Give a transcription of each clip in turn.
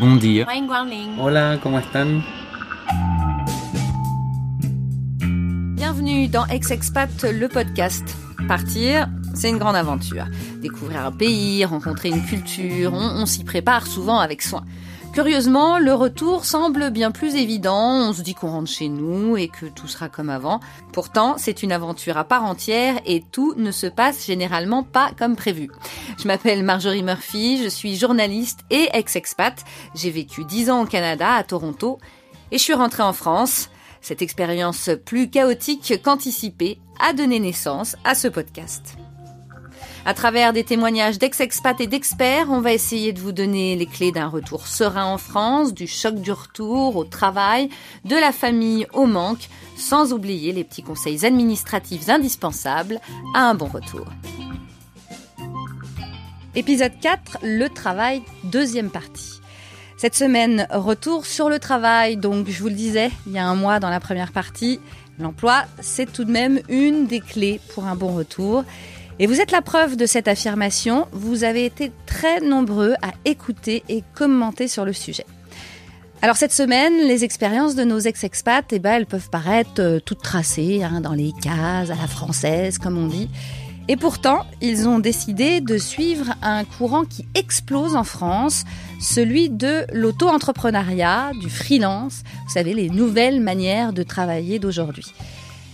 Bon dia. Hola, ¿cómo están? Bienvenue dans Ex-Expat, le podcast. Partir, c'est une grande aventure. Découvrir un pays, rencontrer une culture, on s'y prépare souvent avec soin. Curieusement, le retour semble bien plus évident, on se dit qu'on rentre chez nous et que tout sera comme avant. Pourtant, c'est une aventure à part entière et tout ne se passe généralement pas comme prévu. Je m'appelle Marjorie Murphy, je suis journaliste et ex-expat. J'ai vécu 10 ans au Canada, à Toronto, et je suis rentrée en France. Cette expérience plus chaotique qu'anticipée a donné naissance à ce podcast. À travers des témoignages d'ex-expats et d'experts, on va essayer de vous donner les clés d'un retour serein en France, du choc du retour au travail, de la famille au manque, sans oublier les petits conseils administratifs indispensables à un bon retour. Épisode 4, le travail, deuxième partie. Cette semaine, retour sur le travail. Donc, je vous le disais, il y a un mois dans la première partie, l'emploi, c'est tout de même une des clés pour un bon retour. Et vous êtes la preuve de cette affirmation, vous avez été très nombreux à écouter et commenter sur le sujet. Alors cette semaine, les expériences de nos ex-expats, elles peuvent paraître toutes tracées, dans les cases, à la française comme on dit. Et pourtant, ils ont décidé de suivre un courant qui explose en France, celui de l'auto-entrepreneuriat, du freelance, vous savez, les nouvelles manières de travailler d'aujourd'hui.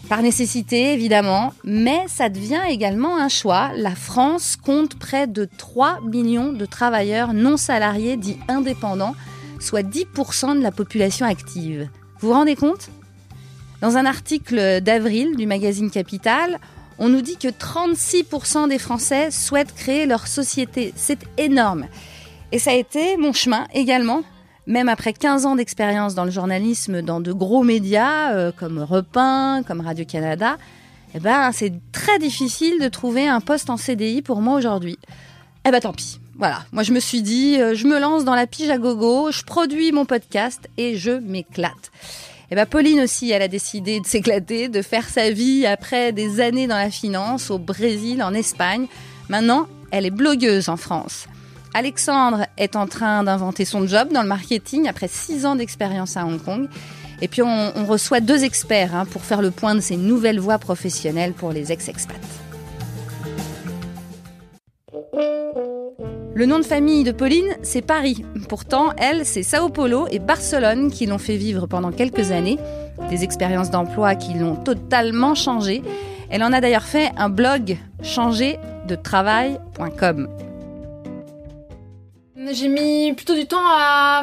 Par nécessité, évidemment, mais ça devient également un choix. La France compte près de 3 millions de travailleurs non salariés dits indépendants, soit 10% de la population active. Vous vous rendez compte ? Dans un article d'avril du magazine Capital, on nous dit que 36% des Français souhaitent créer leur société. C'est énorme. Et ça a été mon chemin également. Même après 15 ans d'expérience dans le journalisme, dans de gros médias comme Europe 1, comme Radio-Canada, c'est très difficile de trouver un poste en CDI pour moi aujourd'hui. Tant pis. Voilà, moi je me suis dit, je me lance dans la pige à gogo, je produis mon podcast et je m'éclate. Pauline aussi, elle a décidé de s'éclater, de faire sa vie après des années dans la finance, au Brésil, en Espagne. Maintenant, elle est blogueuse en France. Alexandre est en train d'inventer son job dans le marketing après 6 ans d'expérience à Hong Kong. Et puis on reçoit 2 experts pour faire le point de ces nouvelles voies professionnelles pour les ex-expats. Le nom de famille de Pauline, c'est Paris. Pourtant, elle, c'est Sao Paulo et Barcelone qui l'ont fait vivre pendant quelques années. Des expériences d'emploi qui l'ont totalement changée. Elle en a d'ailleurs fait un blog, changer-de-travail.com. J'ai mis plutôt du temps à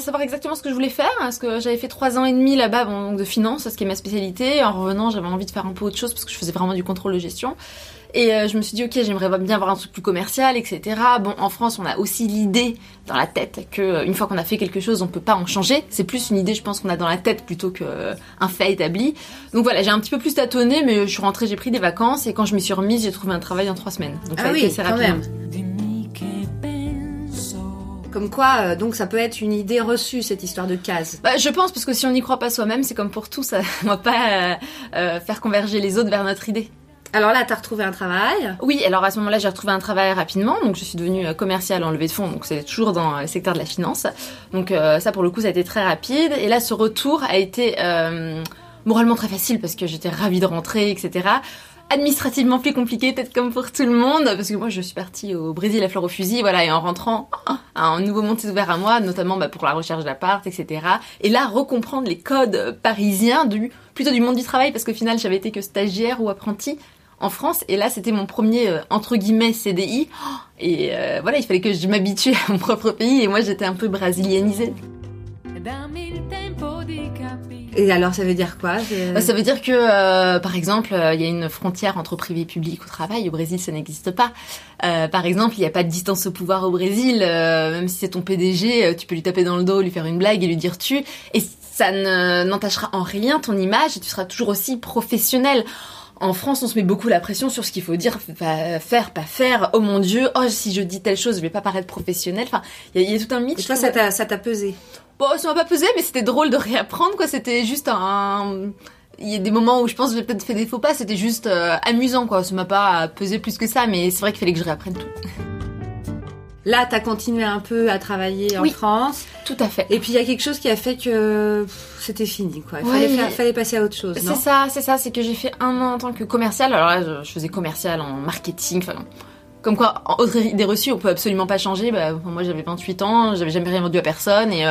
savoir exactement ce que je voulais faire, parce que j'avais fait 3 ans et demi là-bas, donc de finance, ce qui est ma spécialité. En revenant, j'avais envie de faire un peu autre chose, parce que je faisais vraiment du contrôle de gestion. Et je me suis dit, ok, j'aimerais bien avoir un truc plus commercial, etc. Bon, en France, on a aussi l'idée dans la tête qu'une fois qu'on a fait quelque chose, on peut pas en changer. C'est plus une idée, je pense, qu'on a dans la tête plutôt qu'un fait établi. Donc voilà, j'ai un petit peu plus tâtonné, mais je suis rentrée, j'ai pris des vacances, et quand je m'y suis remise, j'ai trouvé un travail en 3 semaines. Donc ça a été assez rapide. Comme quoi, donc ça peut être une idée reçue, cette histoire de case. Je pense, parce que si on n'y croit pas soi-même, c'est comme pour tout, ça ne va pas faire converger les autres vers notre idée. Alors là, t'as retrouvé un travail ? Oui, alors à ce moment-là, j'ai retrouvé un travail rapidement. Donc, je suis devenue commerciale en levée de fonds. Donc, c'est toujours dans le secteur de la finance. Donc, ça, pour le coup, ça a été très rapide. Et là, ce retour a été moralement très facile parce que j'étais ravie de rentrer, etc. Administrativement plus compliqué, peut-être comme pour tout le monde. Parce que moi, je suis partie au Brésil à fleur au fusil. Voilà, et en rentrant, un nouveau monde s'est ouvert à moi, notamment pour la recherche d'appart, etc. Et là, recomprendre les codes parisiens plutôt du monde du travail. Parce qu'au final, j'avais été que stagiaire ou apprentie en France, et là c'était mon premier entre guillemets CDI, et voilà, il fallait que je m'habitue à mon propre pays, et moi j'étais un peu brésilianisée. Et alors ça veut dire quoi ? Ça veut dire que par exemple il y a une frontière entre privé et public au travail. Au Brésil ça n'existe pas. Par exemple il n'y a pas de distance au pouvoir au Brésil, même si c'est ton PDG, tu peux lui taper dans le dos, lui faire une blague et lui dire tu, et ça n'entachera en rien ton image, et tu seras toujours aussi professionnel. En France, on se met beaucoup la pression sur ce qu'il faut dire, faire, pas faire. Oh mon Dieu, oh si je dis telle chose, je vais pas paraître professionnelle. Enfin, il y a tout un mythe. Et toi, ça t'a pesé ? Bon, ça m'a pas pesé, mais c'était drôle de réapprendre, quoi. C'était juste un... Il y a des moments où je pense que j'ai peut-être fait des faux pas. C'était juste amusant, quoi. Ça m'a pas pesé plus que ça, mais c'est vrai qu'il fallait que je réapprenne tout. Là, tu as continué un peu à travailler en France. Tout à fait. Et puis, il y a quelque chose qui a fait que c'était fini, quoi. Il fallait passer à autre chose, non ? C'est ça. C'est que j'ai fait un an en tant que commerciale. Alors là, je faisais commerciale en marketing, enfin... Comme quoi, en autre idée reçue, on peut absolument pas changer. Bah, moi, j'avais 28 ans, j'avais jamais rien vendu à personne et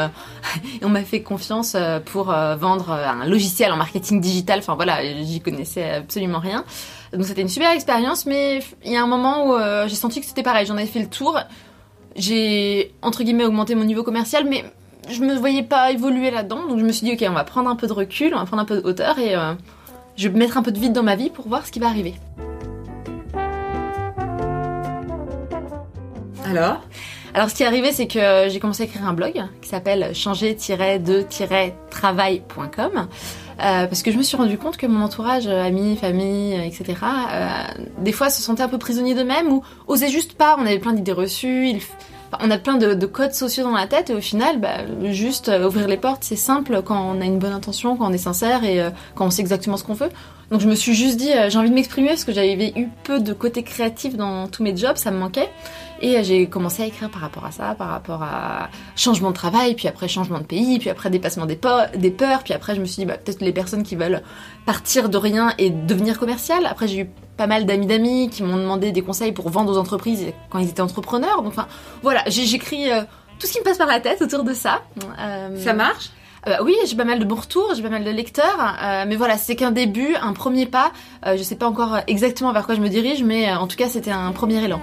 on m'a fait confiance pour vendre un logiciel en marketing digital. Enfin voilà, j'y connaissais absolument rien. Donc c'était une super expérience, mais il y a un moment où j'ai senti que c'était pareil. J'en avais fait le tour. J'ai, entre guillemets, augmenté mon niveau commercial, mais je me voyais pas évoluer là-dedans. Donc je me suis dit, ok, on va prendre un peu de recul, on va prendre un peu de hauteur et je vais mettre un peu de vide dans ma vie pour voir ce qui va arriver. Alors, ce qui est arrivé, c'est que j'ai commencé à écrire un blog qui s'appelle changer-de-travail.com parce que je me suis rendu compte que mon entourage, amis, famille, etc., des fois se sentaient un peu prisonniers d'eux-mêmes ou osaient juste pas. On avait plein d'idées reçues, on a plein de codes sociaux dans la tête et au final, juste ouvrir les portes, c'est simple quand on a une bonne intention, quand on est sincère et quand on sait exactement ce qu'on veut. Donc je me suis juste dit, j'ai envie de m'exprimer parce que j'avais eu peu de côté créatif dans tous mes jobs, ça me manquait. Et j'ai commencé à écrire par rapport à ça, par rapport à changement de travail, puis après changement de pays, puis après dépassement des peurs, puis après je me suis dit, peut-être les personnes qui veulent partir de rien et devenir commerciales. Après j'ai eu pas mal d'amis qui m'ont demandé des conseils pour vendre aux entreprises quand ils étaient entrepreneurs. Donc enfin voilà, j'écris tout ce qui me passe par la tête autour de ça. Ça marche ? Oui, j'ai pas mal de bons retours, j'ai pas mal de lecteurs, mais voilà, c'est qu'un début, un premier pas. Je sais pas encore exactement vers quoi je me dirige, mais en tout cas, c'était un premier élan.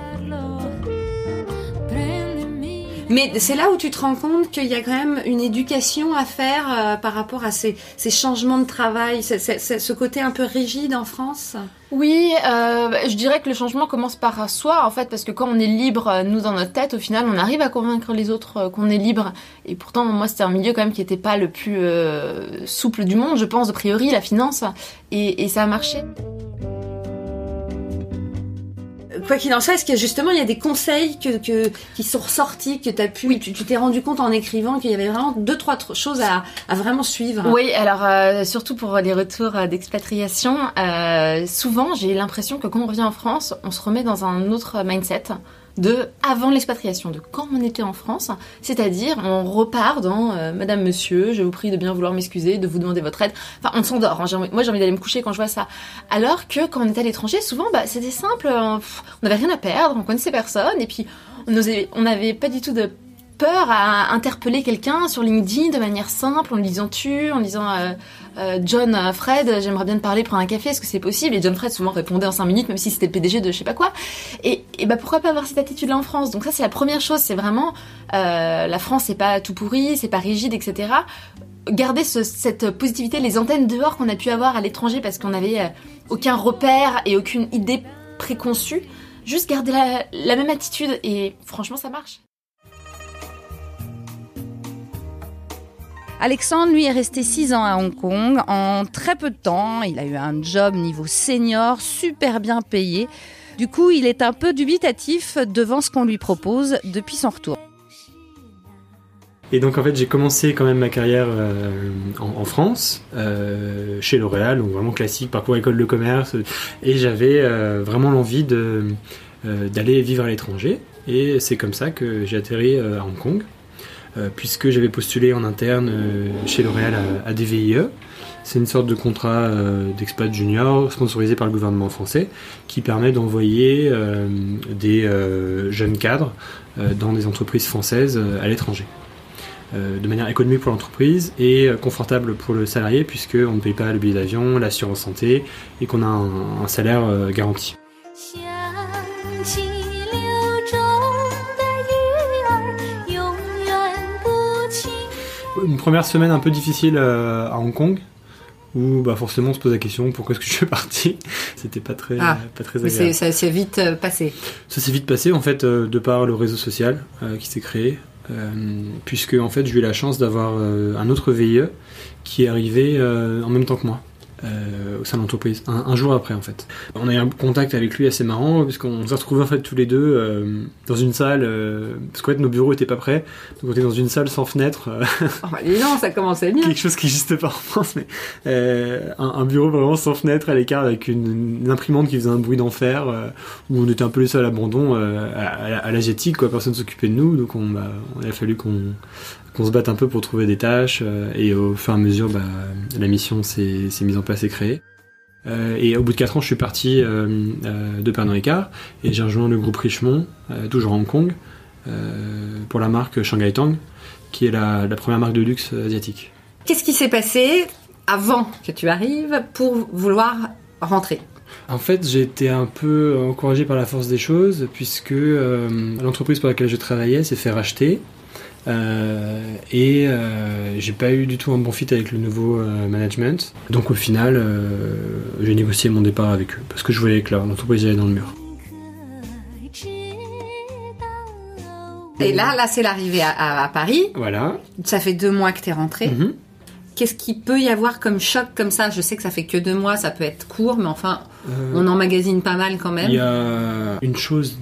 Mais c'est là où tu te rends compte qu'il y a quand même une éducation à faire par rapport à ces changements de travail, ce côté un peu rigide en France. Oui, je dirais que le changement commence par soi, en fait, parce que quand on est libre, nous, dans notre tête, au final, on arrive à convaincre les autres qu'on est libre. Et pourtant, moi, c'était un milieu quand même qui n'était pas le plus souple du monde, je pense, a priori, la finance. Et ça a marché. Quoi qu'il en soit, est-ce que justement il y a des conseils qui sont ressortis, que tu t'es rendu compte en écrivant qu'il y avait vraiment 2-3 choses à vraiment suivre? Oui, alors surtout pour les retours d'expatriation, souvent j'ai l'impression que quand on revient en France, on se remet dans un autre mindset de avant l'expatriation, de quand on était en France, c'est-à-dire on repart dans Madame, Monsieur, je vous prie de bien vouloir m'excuser, de vous demander votre aide. Enfin, on s'endort. Hein, j'ai envie d'aller me coucher quand je vois ça. Alors que quand on était à l'étranger, souvent, c'était simple. On n'avait rien à perdre, on connaissait personne, et puis on n'avait pas du tout de peur à interpeller quelqu'un sur LinkedIn de manière simple, en lui disant en lui disant John, Fred, j'aimerais bien te parler, prendre un café, est-ce que c'est possible? Et John Fred souvent répondait en 5 minutes, même si c'était le PDG de je sais pas quoi. Et pourquoi pas avoir cette attitude-là en France? Donc ça, c'est la première chose, c'est vraiment la France, c'est pas tout pourri, c'est pas rigide, etc. Garder cette positivité, les antennes dehors qu'on a pu avoir à l'étranger parce qu'on n'avait aucun repère et aucune idée préconçue. Juste garder la même attitude et franchement, ça marche. Alexandre, lui, est resté 6 ans à Hong Kong. En très peu de temps, il a eu un job niveau senior, super bien payé. Du coup, il est un peu dubitatif devant ce qu'on lui propose depuis son retour. Et donc, en fait, j'ai commencé quand même ma carrière en France, chez L'Oréal, donc vraiment classique, parcours école de commerce. Et j'avais vraiment l'envie d'aller vivre à l'étranger. Et c'est comme ça que j'ai atterri à Hong Kong. Puisque j'avais postulé en interne chez L'Oréal à DVIE. C'est une sorte de contrat d'expat junior sponsorisé par le gouvernement français qui permet d'envoyer des jeunes cadres dans des entreprises françaises à l'étranger. De manière économique pour l'entreprise et confortable pour le salarié puisqu'on ne paye pas le billet d'avion, l'assurance santé et qu'on a un salaire garanti. Une première semaine un peu difficile à Hong Kong où forcément on se pose la question pourquoi est-ce que je suis parti. C'était pas très agréable. Mais ça s'est vite passé. Ça s'est vite passé en fait de par le réseau social qui s'est créé puisque en fait j'ai eu la chance d'avoir un autre VIE qui est arrivé en même temps que moi au sein de l'entreprise, un jour après en fait. On a eu un contact avec lui assez marrant, puisqu'on s'est retrouvés en fait tous les deux dans une salle, parce qu'en fait nos bureaux étaient pas prêts, donc on était dans une salle sans fenêtre. Oh bah non, ça commençait bien. Quelque chose qui n'existe pas en France, mais un bureau vraiment sans fenêtre à l'écart avec une imprimante qui faisait un bruit d'enfer, où on était un peu les seuls à l'abandon, à l'asiatique, quoi, personne s'occupait de nous, donc il a fallu qu'on se batte un peu pour trouver des tâches, et au fur et à mesure la mission s'est mise en place et créée, et au bout de 4 ans je suis parti de Pernod et j'ai rejoint le groupe Richemont, toujours à Hong Kong, pour la marque Shanghai Tang, qui est la première marque de luxe asiatique. Qu'est-ce qui s'est passé avant que tu arrives pour vouloir rentrer ? En fait, j'ai été un peu encouragé par la force des choses, puisque l'entreprise pour laquelle je travaillais s'est fait racheter. J'ai pas eu du tout un bon fit avec le nouveau management, donc au final j'ai négocié mon départ avec eux parce que je voyais que l'entreprise allait dans le mur. Et là c'est l'arrivée à Paris. Voilà. Ça fait 2 mois que t'es rentré. Mm-hmm. Qu'est-ce qui peut y avoir comme choc comme ça ? Je sais que ça fait que 2 mois, ça peut être court, mais enfin on emmagasine pas mal quand même. Il y a une chose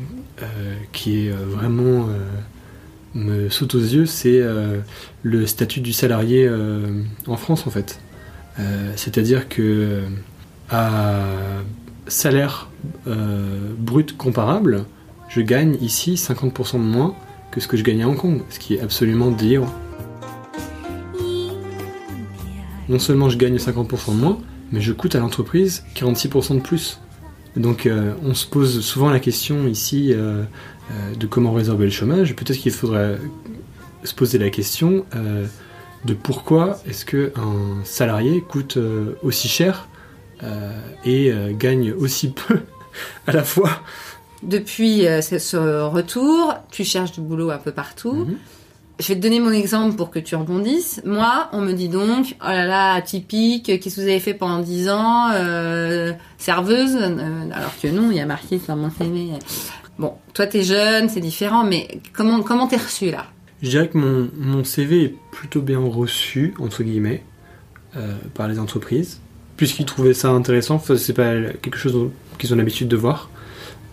qui est vraiment me saute aux yeux, c'est le statut du salarié en France en fait. C'est-à-dire que à salaire brut comparable, je gagne ici 50% de moins que ce que je gagnais à Hong Kong, ce qui est absolument délirant. Non seulement je gagne 50% de moins, mais je coûte à l'entreprise 46% de plus. Donc on se pose souvent la question ici de comment résorber le chômage. Peut-être qu'il faudrait se poser la question de pourquoi est-ce qu'un salarié coûte aussi cher et gagne aussi peu à la fois. Depuis ce retour, tu cherches du boulot un peu partout. Mm-hmm. Je vais te donner mon exemple pour que tu rebondisses. Moi, on me dit donc, oh là là, atypique, qu'est-ce que vous avez fait pendant 10 ans, serveuse, alors que non, il y a marqué sur mon CV. Bon, toi t'es jeune, c'est différent, mais comment t'es reçu là ? Je dirais que mon CV est plutôt bien reçu, entre guillemets, par les entreprises, puisqu'ils trouvaient ça intéressant. Enfin, c'est pas quelque chose qu'ils ont l'habitude de voir,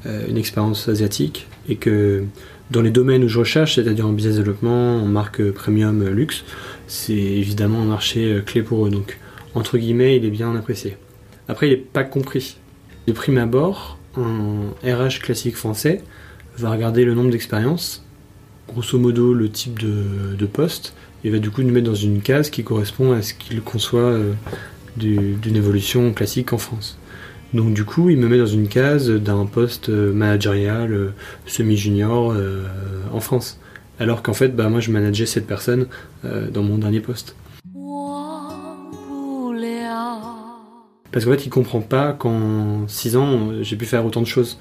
une expérience asiatique, et que dans les domaines où je recherche, c'est-à-dire en business développement, en marque premium, luxe, c'est évidemment un marché clé pour eux. Donc, entre guillemets, il est bien apprécié. Après, il n'est pas compris. De prime abord, un RH classique français va regarder le nombre d'expériences, grosso modo le type de poste, et va du coup nous mettre dans une case qui correspond à ce qu'il conçoit d'une évolution classique en France. Donc du coup, il me met dans une case d'un poste managérial semi-junior en France. Alors qu'en fait, moi je manageais 7 personnes dans mon dernier poste. Parce qu'en fait, il comprend pas qu'en 6 ans, j'ai pu faire autant de choses.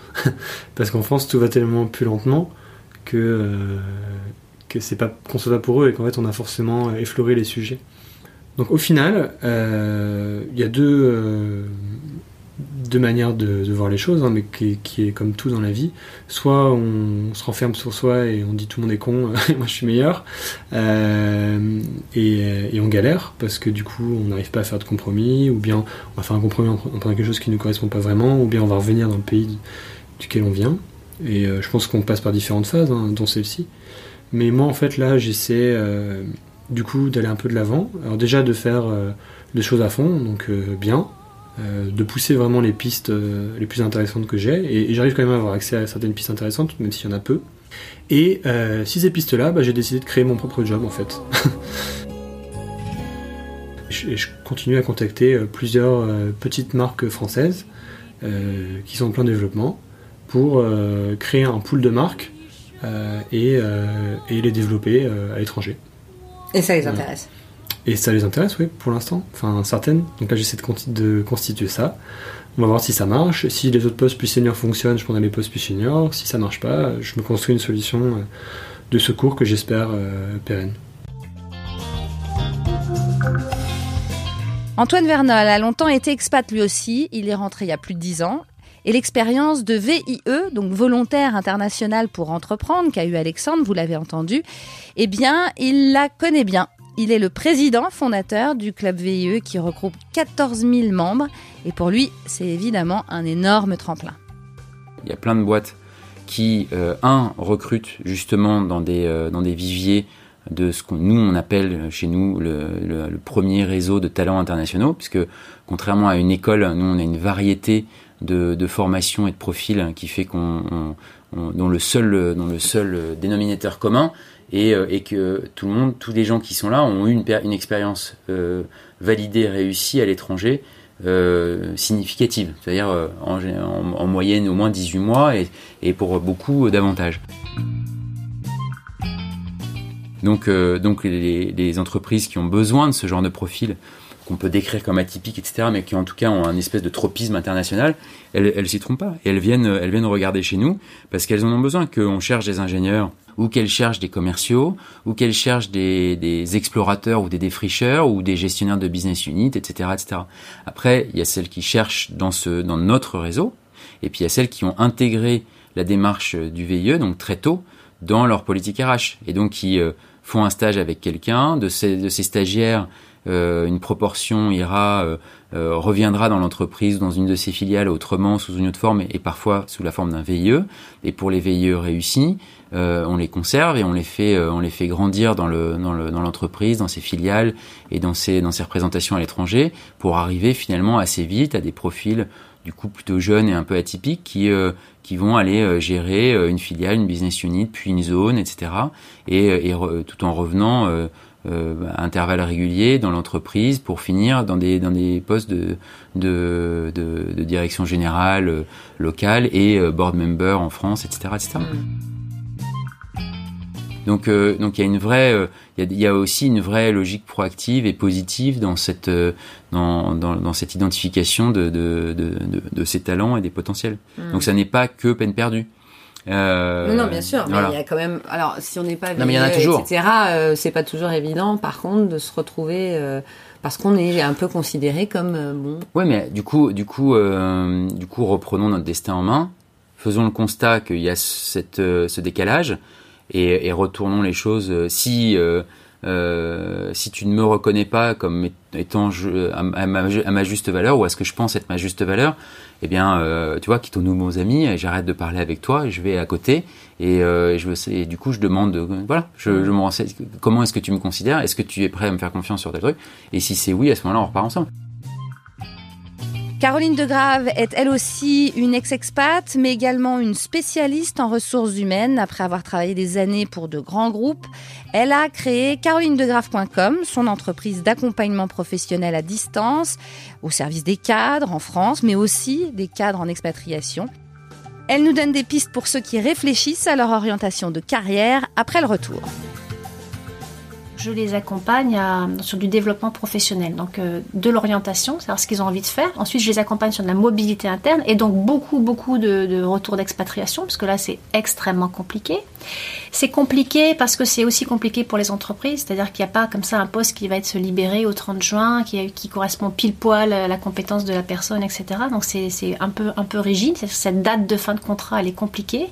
Parce qu'en France, tout va tellement plus lentement que c'est pas concevable pour eux et qu'en fait, on a forcément effleuré les sujets. Donc au final, il y a deux manières de voir les choses, hein, mais qui est comme tout dans la vie. Soit on se renferme sur soi et on dit tout le monde est con, moi je suis meilleur, et on galère parce que du coup on n'arrive pas à faire de compromis, ou bien on va faire un compromis en prenant quelque chose qui ne nous correspond pas vraiment, ou bien on va revenir dans le pays duquel on vient, et je pense qu'on passe par différentes phases, hein, dont celle-ci. Mais moi en fait là j'essaie du coup d'aller un peu de l'avant, alors déjà de faire les choses à fond, donc bien, de pousser vraiment les pistes les plus intéressantes que j'ai, et j'arrive quand même à avoir accès à certaines pistes intéressantes, même s'il y en a peu, et si ces pistes là, j'ai décidé de créer mon propre job en fait. je continue à contacter plusieurs petites marques françaises qui sont en plein développement pour créer un pool de marques et les développer à l'étranger, et ça les intéresse. Et ça les intéresse, oui, pour l'instant. Enfin, certaines. Donc là, j'essaie de constituer ça. On va voir si ça marche. Si les autres postes plus seniors fonctionnent, je prendrai les postes plus seniors. Si ça marche pas, je me construis une solution de secours que j'espère pérenne. Antoine Vernholes a longtemps été expat lui aussi. Il est rentré il y a plus de 10 ans. Et l'expérience de VIE, donc Volontaire International pour Entreprendre, qu'a eu Alexandre, vous l'avez entendu, eh bien, il la connaît bien. Il est le président fondateur du club VIE qui regroupe 14 000 membres. Et pour lui, c'est évidemment un énorme tremplin. Il y a plein de boîtes qui, recrutent justement dans des viviers de ce qu'on on appelle chez nous le premier réseau de talents internationaux, puisque contrairement à une école, nous on a une variété de formations et de profils qui fait dont le seul dénominateur commun est que tous les gens qui sont là ont eu une expérience validée, réussie à l'étranger, significative, c'est-à-dire en moyenne au moins 18 mois et pour beaucoup davantage. Donc les entreprises qui ont besoin de ce genre de profil, qu'on peut décrire comme atypique, etc., mais qui en tout cas ont un espèce de tropisme international, elles s'y trompent pas. Et elles viennent regarder chez nous parce qu'elles en ont besoin, qu'on cherche des ingénieurs ou qu'elles cherchent des commerciaux ou qu'elles cherchent des explorateurs ou des défricheurs ou des gestionnaires de business unit, etc., etc. Après, il y a celles qui cherchent dans notre réseau et puis il y a celles qui ont intégré la démarche du VIE, donc très tôt, dans leur politique RH et donc qui font un stage avec quelqu'un. De ces stagiaires, une proportion reviendra dans l'entreprise, dans une de ses filiales, autrement, sous une autre forme et parfois sous la forme d'un VIE. Et pour les VIE réussis, on les conserve et on les fait grandir dans l'entreprise, dans ses filiales et dans ses représentations à l'étranger pour arriver finalement assez vite à des profils du coup plutôt jeunes et un peu atypiques qui vont aller gérer une filiale, une business unit, puis une zone, etc. Et tout en revenant à intervalles réguliers dans l'entreprise pour finir dans des postes de direction générale locale et board member en France, etc., etc. Donc il y a aussi une vraie logique proactive et positive dans cette identification de ces talents et des potentiels. Donc ça n'est pas que peine perdue. Non, bien sûr, mais voilà. Il y a quand même. Alors, si on n'est pas VIE, etc., c'est pas toujours évident. Par contre, de se retrouver parce qu'on est un peu considéré comme bon. Ouais, mais du coup, reprenons notre destin en main. Faisons le constat qu'il y a ce décalage. Et retournons les choses. Si tu ne me reconnais pas comme étant à ma juste valeur ou à ce que je pense être ma juste valeur, eh bien, tu vois, quittons-nous bons amis. Et j'arrête de parler avec toi. Je vais à côté et du coup, je demande. Voilà, je me renseigne. Comment est-ce que tu me considères? Est-ce que tu es prêt à me faire confiance sur tel truc? Et si c'est oui, à ce moment-là, on repart ensemble. Caroline Delgrave est elle aussi une ex-expat, mais également une spécialiste en ressources humaines. Après avoir travaillé des années pour de grands groupes, elle a créé carolinedegrave.com, son entreprise d'accompagnement professionnel à distance, au service des cadres en France, mais aussi des cadres en expatriation. Elle nous donne des pistes pour ceux qui réfléchissent à leur orientation de carrière après le retour. Je les accompagne sur du développement professionnel, donc de l'orientation, c'est-à-dire ce qu'ils ont envie de faire. Ensuite, je les accompagne sur de la mobilité interne et donc beaucoup de retours d'expatriation, parce que là, c'est extrêmement compliqué. C'est compliqué parce que c'est aussi compliqué pour les entreprises, c'est-à-dire qu'il n'y a pas comme ça un poste qui va être libéré au 30 juin, qui correspond pile poil à la compétence de la personne, etc. Donc c'est un peu rigide, cette date de fin de contrat, elle est compliquée.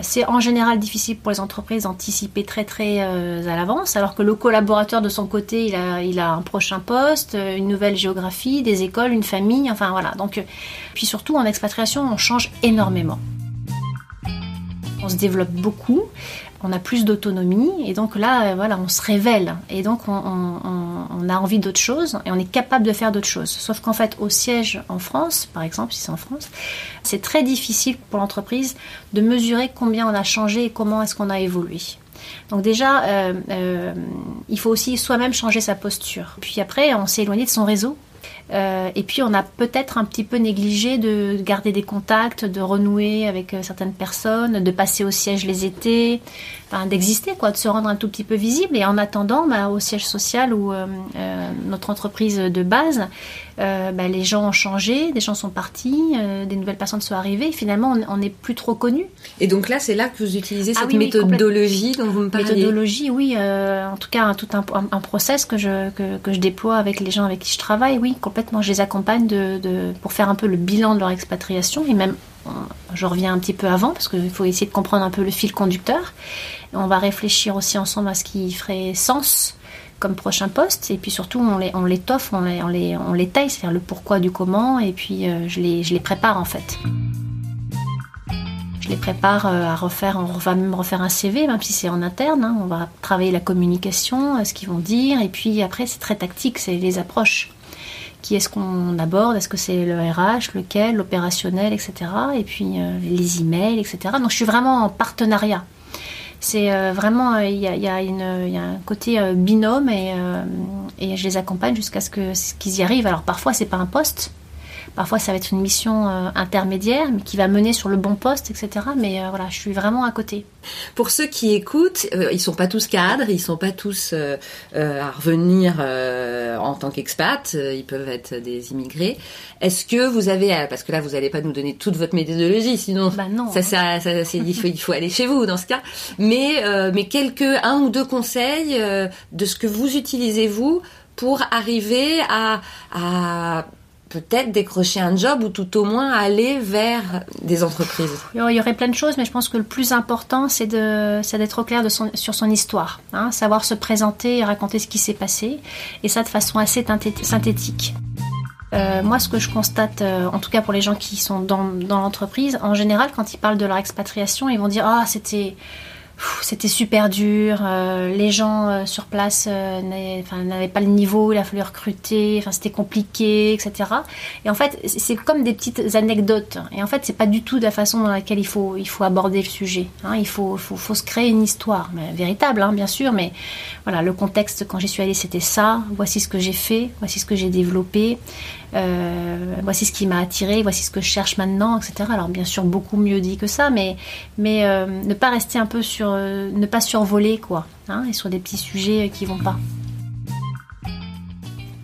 C'est en général difficile pour les entreprises d'anticiper très à l'avance, alors que le collaborateur de son côté il a un prochain poste, une nouvelle géographie, des écoles, une famille, enfin voilà. Donc, puis surtout en expatriation on change énormément, on se développe beaucoup, on a plus d'autonomie et donc là voilà, on se révèle et donc on a envie d'autres choses et on est capable de faire d'autres choses, sauf qu'en fait au siège en France par exemple, si c'est en France, c'est très difficile pour l'entreprise de mesurer combien on a changé et comment est-ce qu'on a évolué. Donc déjà, il faut aussi soi-même changer sa posture. Puis après, on s'est éloigné de son réseau. Et puis on a peut-être un petit peu négligé de garder des contacts, de renouer avec certaines personnes, de passer au siège les étés, enfin, d'exister quoi, de se rendre un tout petit peu visible. Et en attendant, au siège social ou notre entreprise de base, les gens ont changé, des gens sont partis, des nouvelles personnes sont arrivées et finalement on n'est plus trop connus. Et donc là, c'est là que vous utilisez cette méthodologie dont vous me parliez. Méthodologie, oui, en tout cas tout un process que je déploie avec les gens avec qui je travaille, oui, complètement. Je les accompagne pour faire un peu le bilan de leur expatriation et même je reviens un petit peu avant parce qu'il faut essayer de comprendre un peu le fil conducteur. On va réfléchir aussi ensemble à ce qui ferait sens comme prochain poste, et puis surtout on l'étoffe, on les taille, c'est-à-dire le pourquoi du comment, et puis je les prépare en fait. Je les prépare à refaire, on va même refaire un CV, même si c'est en interne, hein, on va travailler la communication, ce qu'ils vont dire, et puis après c'est très tactique, c'est les approches. Qui est-ce qu'on aborde? Est-ce que c'est le RH, lequel, l'opérationnel, etc. Et puis les emails, etc. Donc je suis vraiment en partenariat. C'est vraiment, il y a un côté binôme et je les accompagne jusqu'à ce qu'ils y arrivent. Alors parfois, c'est pas un poste. Parfois, ça va être une mission intermédiaire, mais qui va mener sur le bon poste, etc. Mais voilà, je suis vraiment à côté. Pour ceux qui écoutent, ils ne sont pas tous cadres, ils ne sont pas tous à revenir en tant qu'expat, ils peuvent être des immigrés. Est-ce que vous avez, parce que là, vous n'allez pas nous donner toute votre méthodologie, sinon il faut aller chez vous dans ce cas. Mais un ou deux conseils de ce que vous utilisez, vous, pour arriver à peut-être décrocher un job ou tout au moins aller vers des entreprises. Il y aurait plein de choses, mais je pense que le plus important, c'est d'être au clair sur son histoire. Hein, savoir se présenter et raconter ce qui s'est passé, et ça de façon assez synthétique. Moi, ce que je constate, en tout cas pour les gens qui sont dans l'entreprise, en général, quand ils parlent de leur expatriation, ils vont dire « Ah, c'était super dur, les gens sur place n'avaient pas le niveau, il a fallu recruter, c'était compliqué, etc. » Et en fait, c'est comme des petites anecdotes. Et en fait, c'est pas du tout de la façon dans laquelle il faut aborder le sujet. Hein. Il faut se créer une histoire, mais véritable, hein, bien sûr, mais voilà, le contexte, quand j'y suis allée, c'était ça. Voici ce que j'ai fait, voici ce que j'ai développé. Voici ce qui m'a attirée, voici ce que je cherche maintenant, etc. Alors bien sûr beaucoup mieux dit que ça, mais ne pas rester un peu sur, ne pas survoler quoi, hein, et sur des petits sujets qui vont pas.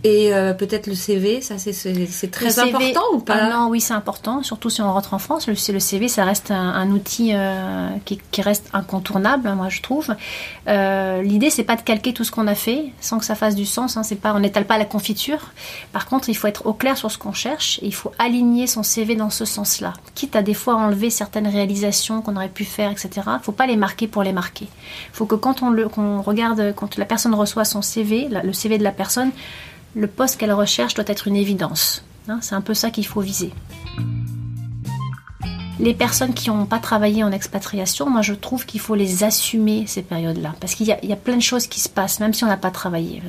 Et peut-être le CV, ça c'est très CV, important ou pas? Non, oui, c'est important, surtout si on rentre en France. Le CV, ça reste un outil qui reste incontournable, hein, moi je trouve. L'idée, c'est pas de calquer tout ce qu'on a fait, sans que ça fasse du sens. Hein, on n'étale pas la confiture. Par contre, il faut être au clair sur ce qu'on cherche et il faut aligner son CV dans ce sens-là. Quitte à des fois enlever certaines réalisations qu'on aurait pu faire, etc. Il ne faut pas les marquer pour les marquer. Il faut que quand la personne reçoit son CV, le CV de la personne, le poste qu'elle recherche doit être une évidence. Hein, c'est un peu ça qu'il faut viser. Les personnes qui n'ont pas travaillé en expatriation, moi je trouve qu'il faut les assumer ces périodes-là. Parce qu'il y a plein de choses qui se passent, même si on n'a pas travaillé.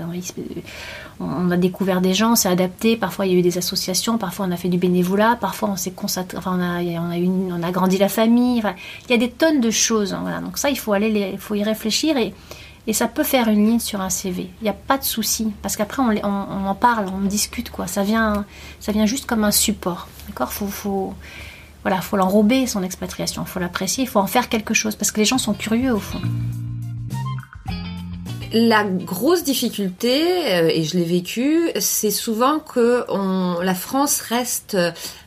On a découvert des gens, on s'est adapté. Parfois il y a eu des associations, parfois on a fait du bénévolat, parfois on a agrandi la famille. Enfin, il y a des tonnes de choses. Hein, voilà. Donc ça, il faut y réfléchir et ça peut faire une ligne sur un CV. Il n'y a pas de souci. Parce qu'après, on en parle, on discute, quoi. Ça vient juste comme un support. D'accord ? Faut l'enrober, son expatriation. Il faut l'apprécier, il faut en faire quelque chose. Parce que les gens sont curieux, au fond. La grosse difficulté, et je l'ai vécu, c'est souvent que la France reste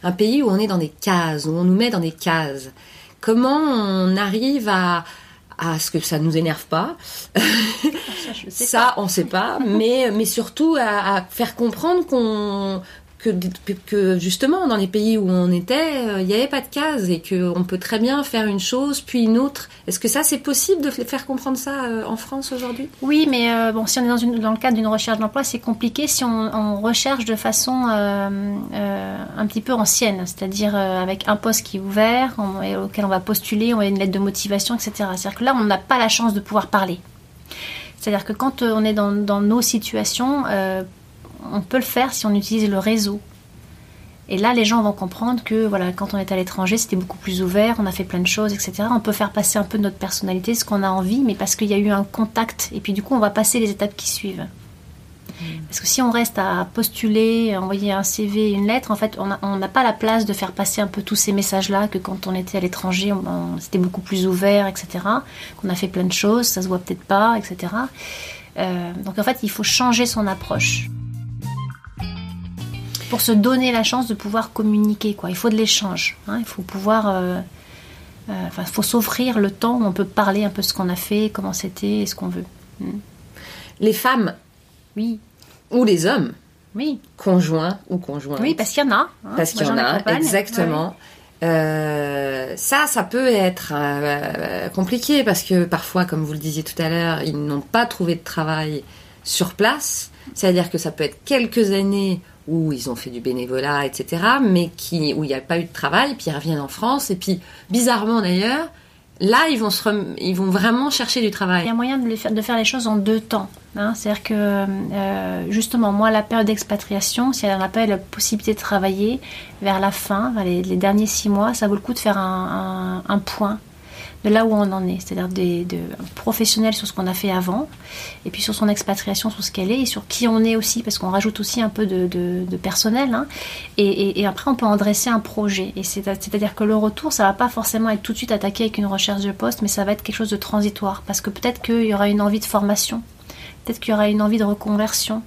un pays où on est dans des cases, où on nous met dans des cases. Comment on arrive à ce que ça ne nous énerve pas, ça on ne sait pas, mais surtout à faire comprendre que justement dans les pays où on était, il n'y avait pas de cases et qu'on peut très bien faire une chose puis une autre. Est-ce que ça c'est possible de faire comprendre ça en France aujourd'hui ? Oui, mais si on est dans le cadre d'une recherche d'emploi, c'est compliqué si on recherche de façon un petit peu ancienne, c'est-à-dire avec un poste qui est ouvert, auquel on va postuler, on a une lettre de motivation, etc. C'est-à-dire que là, on n'a pas la chance de pouvoir parler. C'est-à-dire que quand on est dans nos situations, on peut le faire si on utilise le réseau. Et là, les gens vont comprendre que voilà, quand on est à l'étranger, c'était beaucoup plus ouvert, on a fait plein de choses, etc. On peut faire passer un peu notre personnalité, ce qu'on a envie, mais parce qu'il y a eu un contact. Et puis du coup, on va passer les étapes qui suivent. Parce que si on reste à postuler, à envoyer un CV, une lettre, en fait, on n'a pas la place de faire passer un peu tous ces messages-là, que quand on était à l'étranger, c'était beaucoup plus ouvert, etc. Qu'on a fait plein de choses, ça se voit peut-être pas, etc. Donc en fait, il faut changer son approche. Pour se donner la chance de pouvoir communiquer, quoi. Il faut de l'échange, hein. Il faut pouvoir, faut s'offrir le temps où on peut parler un peu ce qu'on a fait, comment c'était, et ce qu'on veut. Les femmes, oui, ou les hommes, oui, conjoints ou conjointes, oui, parce qu'il y en a, hein. Parce qu'il y en a, exactement. Ouais. Ça peut être compliqué parce que parfois, comme vous le disiez tout à l'heure, ils n'ont pas trouvé de travail sur place, c'est-à-dire que ça peut être quelques années où ils ont fait du bénévolat, etc., mais où il n'y a pas eu de travail, puis ils reviennent en France, et puis, bizarrement d'ailleurs, là, ils vont vraiment chercher du travail. Il y a moyen de faire les choses en deux temps. Hein. C'est-à-dire que, justement, moi, la période d'expatriation, si elle rappelle la possibilité de travailler vers la fin, vers les derniers 6 mois, ça vaut le coup de faire un point de là où on en est, c'est-à-dire de professionnels sur ce qu'on a fait avant, et puis sur son expatriation, sur ce qu'elle est, et sur qui on est aussi, parce qu'on rajoute aussi un peu de personnel, hein, et après on peut en dresser un projet, et c'est-à-dire que le retour, ça va pas forcément être tout de suite attaqué avec une recherche de poste, mais ça va être quelque chose de transitoire, parce que peut-être qu'il y aura une envie de formation, peut-être qu'il y aura une envie de reconversion,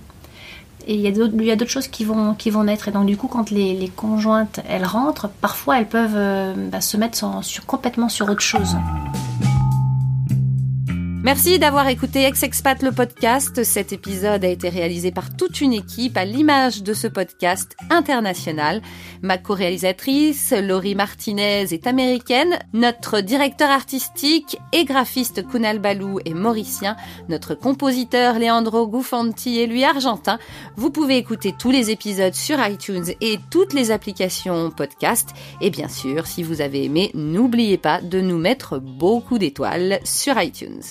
et il y a d'autres choses qui vont naître, et donc du coup quand les conjointes elles rentrent, parfois elles peuvent se mettre complètement sur autre chose. Merci d'avoir écouté Ex-Expat le podcast. Cet épisode a été réalisé par toute une équipe à l'image de ce podcast international. Ma co-réalisatrice, Lory Martinez, est américaine. Notre directeur artistique et graphiste Kunal Balloo est mauricien. Notre compositeur Leandro Guffanti est lui argentin. Vous pouvez écouter tous les épisodes sur iTunes et toutes les applications podcast. Et bien sûr, si vous avez aimé, n'oubliez pas de nous mettre beaucoup d'étoiles sur iTunes.